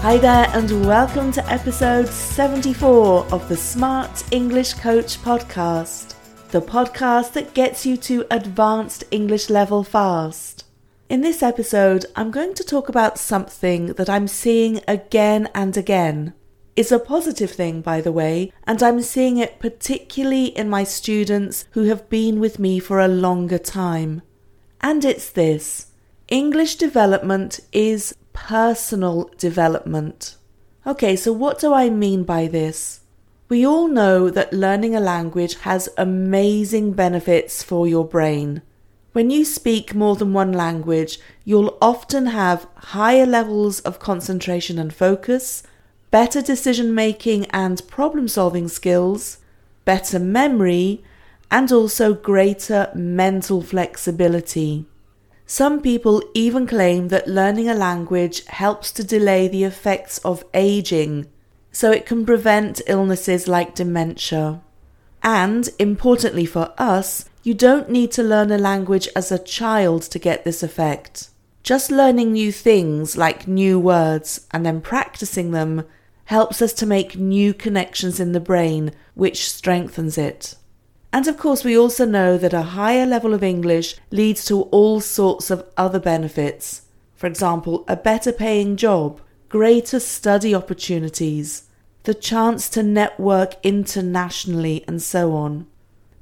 Hi there and welcome to episode 74 of the Smart English Coach podcast, the podcast that gets you to advanced English level fast. In this episode, I'm going to talk about something that I'm seeing again and again. It's a positive thing, by the way, and I'm seeing it particularly in my students who have been with me for a longer time. And it's this: English development is personal development. Okay, so what do I mean by this? We all know that learning a language has amazing benefits for your brain. When you speak more than one language, you'll often have higher levels of concentration and focus, better decision-making and problem-solving skills, better memory, and also greater mental flexibility. Some people even claim that learning a language helps to delay the effects of aging, so it can prevent illnesses like dementia. And, importantly for us, you don't need to learn a language as a child to get this effect. Just learning new things like new words and then practicing them helps us to make new connections in the brain, which strengthens it. And of course, we also know that a higher level of English leads to all sorts of other benefits. For example, a better paying job, greater study opportunities, the chance to network internationally, and so on.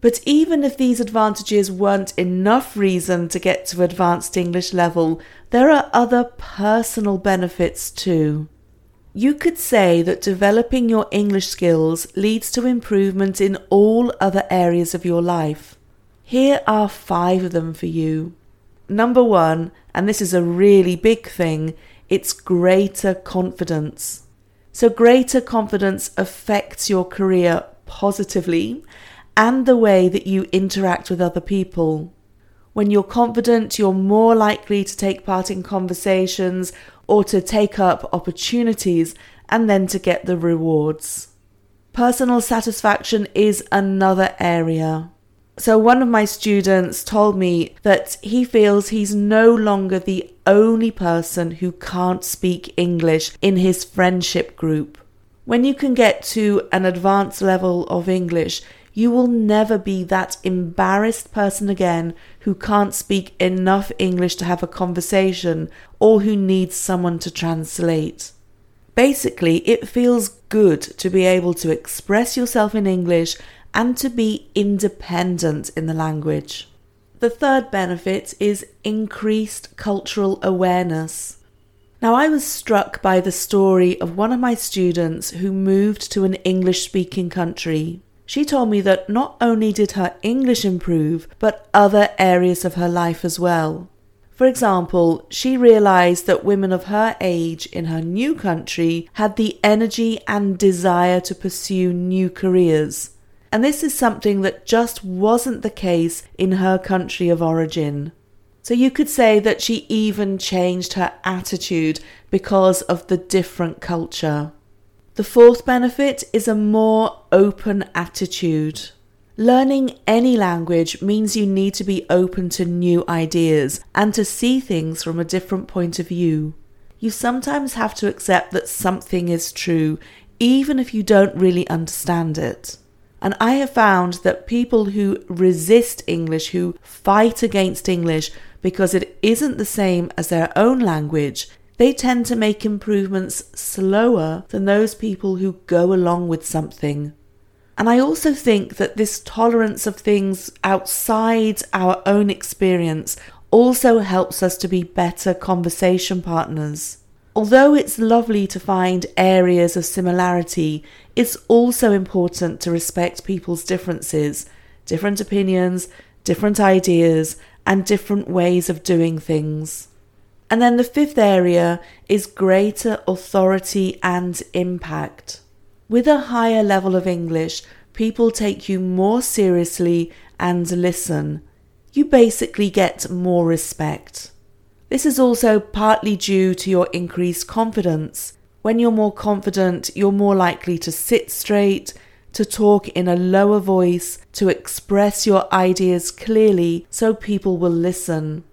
But even if these advantages weren't enough reason to get to advanced English level, there are other personal benefits too. You could say that developing your English skills leads to improvement in all other areas of your life. Here are 5 of them for you. Number 1, and this is a really big thing, it's greater confidence. So greater confidence affects your career positively and the way that you interact with other people. When you're confident, you're more likely to take part in conversations or to take up opportunities and then to get the rewards. Personal satisfaction is another area. So one of my students told me that he feels he's no longer the only person who can't speak English in his friendship group. When you can get to an advanced level of English, you will never be that embarrassed person again who can't speak enough English to have a conversation or who needs someone to translate. Basically, it feels good to be able to express yourself in English and to be independent in the language. The third benefit is increased cultural awareness. Now, I was struck by the story of one of my students who moved to an English-speaking country. She told me that not only did her English improve, but other areas of her life as well. For example, she realized that women of her age in her new country had the energy and desire to pursue new careers. And this is something that just wasn't the case in her country of origin. So you could say that she even changed her attitude because of the different culture. The fourth benefit is a more open attitude. Learning any language means you need to be open to new ideas and to see things from a different point of view. You sometimes have to accept that something is true, even if you don't really understand it. And I have found that people who resist English, who fight against English because it isn't the same as their own language, they tend to make improvements slower than those people who go along with something. And I also think that this tolerance of things outside our own experience also helps us to be better conversation partners. Although it's lovely to find areas of similarity, it's also important to respect people's differences, different opinions, different ideas, and different ways of doing things. And then the fifth area is greater authority and impact. With a higher level of English, people take you more seriously and listen. You basically get more respect. This is also partly due to your increased confidence. When you're more confident, you're more likely to sit straight, to talk in a lower voice, to express your ideas clearly so people will listen.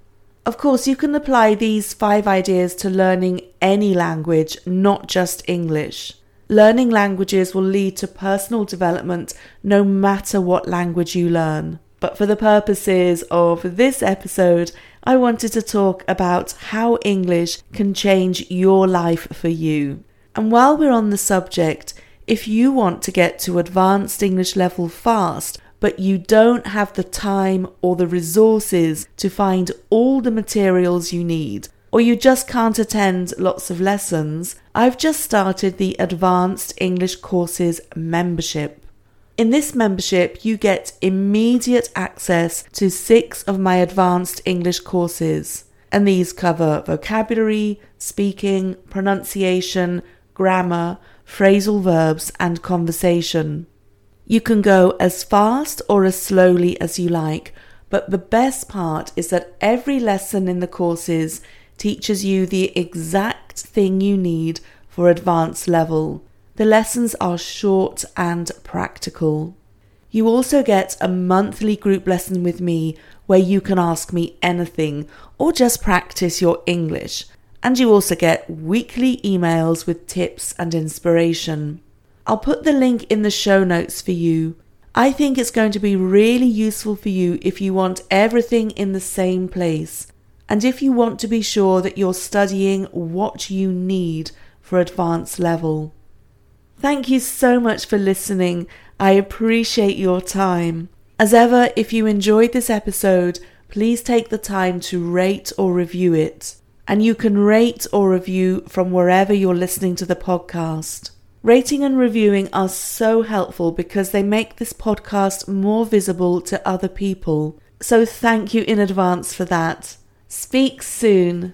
Of course, you can apply these 5 ideas to learning any language, not just English. Learning languages will lead to personal development no matter what language you learn. But for the purposes of this episode, I wanted to talk about how English can change your life for you. And while we're on the subject, if you want to get to advanced English level fast, but you don't have the time or the resources to find all the materials you need, or you just can't attend lots of lessons, I've just started the Advanced English Courses membership. In this membership, you get immediate access to 6 of my advanced English courses, and these cover vocabulary, speaking, pronunciation, grammar, phrasal verbs, and conversation. You can go as fast or as slowly as you like, but the best part is that every lesson in the courses teaches you the exact thing you need for advanced level. The lessons are short and practical. You also get a monthly group lesson with me where you can ask me anything or just practice your English. And you also get weekly emails with tips and inspiration. I'll put the link in the show notes for you. I think it's going to be really useful for you if you want everything in the same place, and if you want to be sure that you're studying what you need for advanced level. Thank you so much for listening. I appreciate your time. As ever, if you enjoyed this episode, please take the time to rate or review it. And you can rate or review from wherever you're listening to the podcast. Rating and reviewing are so helpful because they make this podcast more visible to other people. So thank you in advance for that. Speak soon.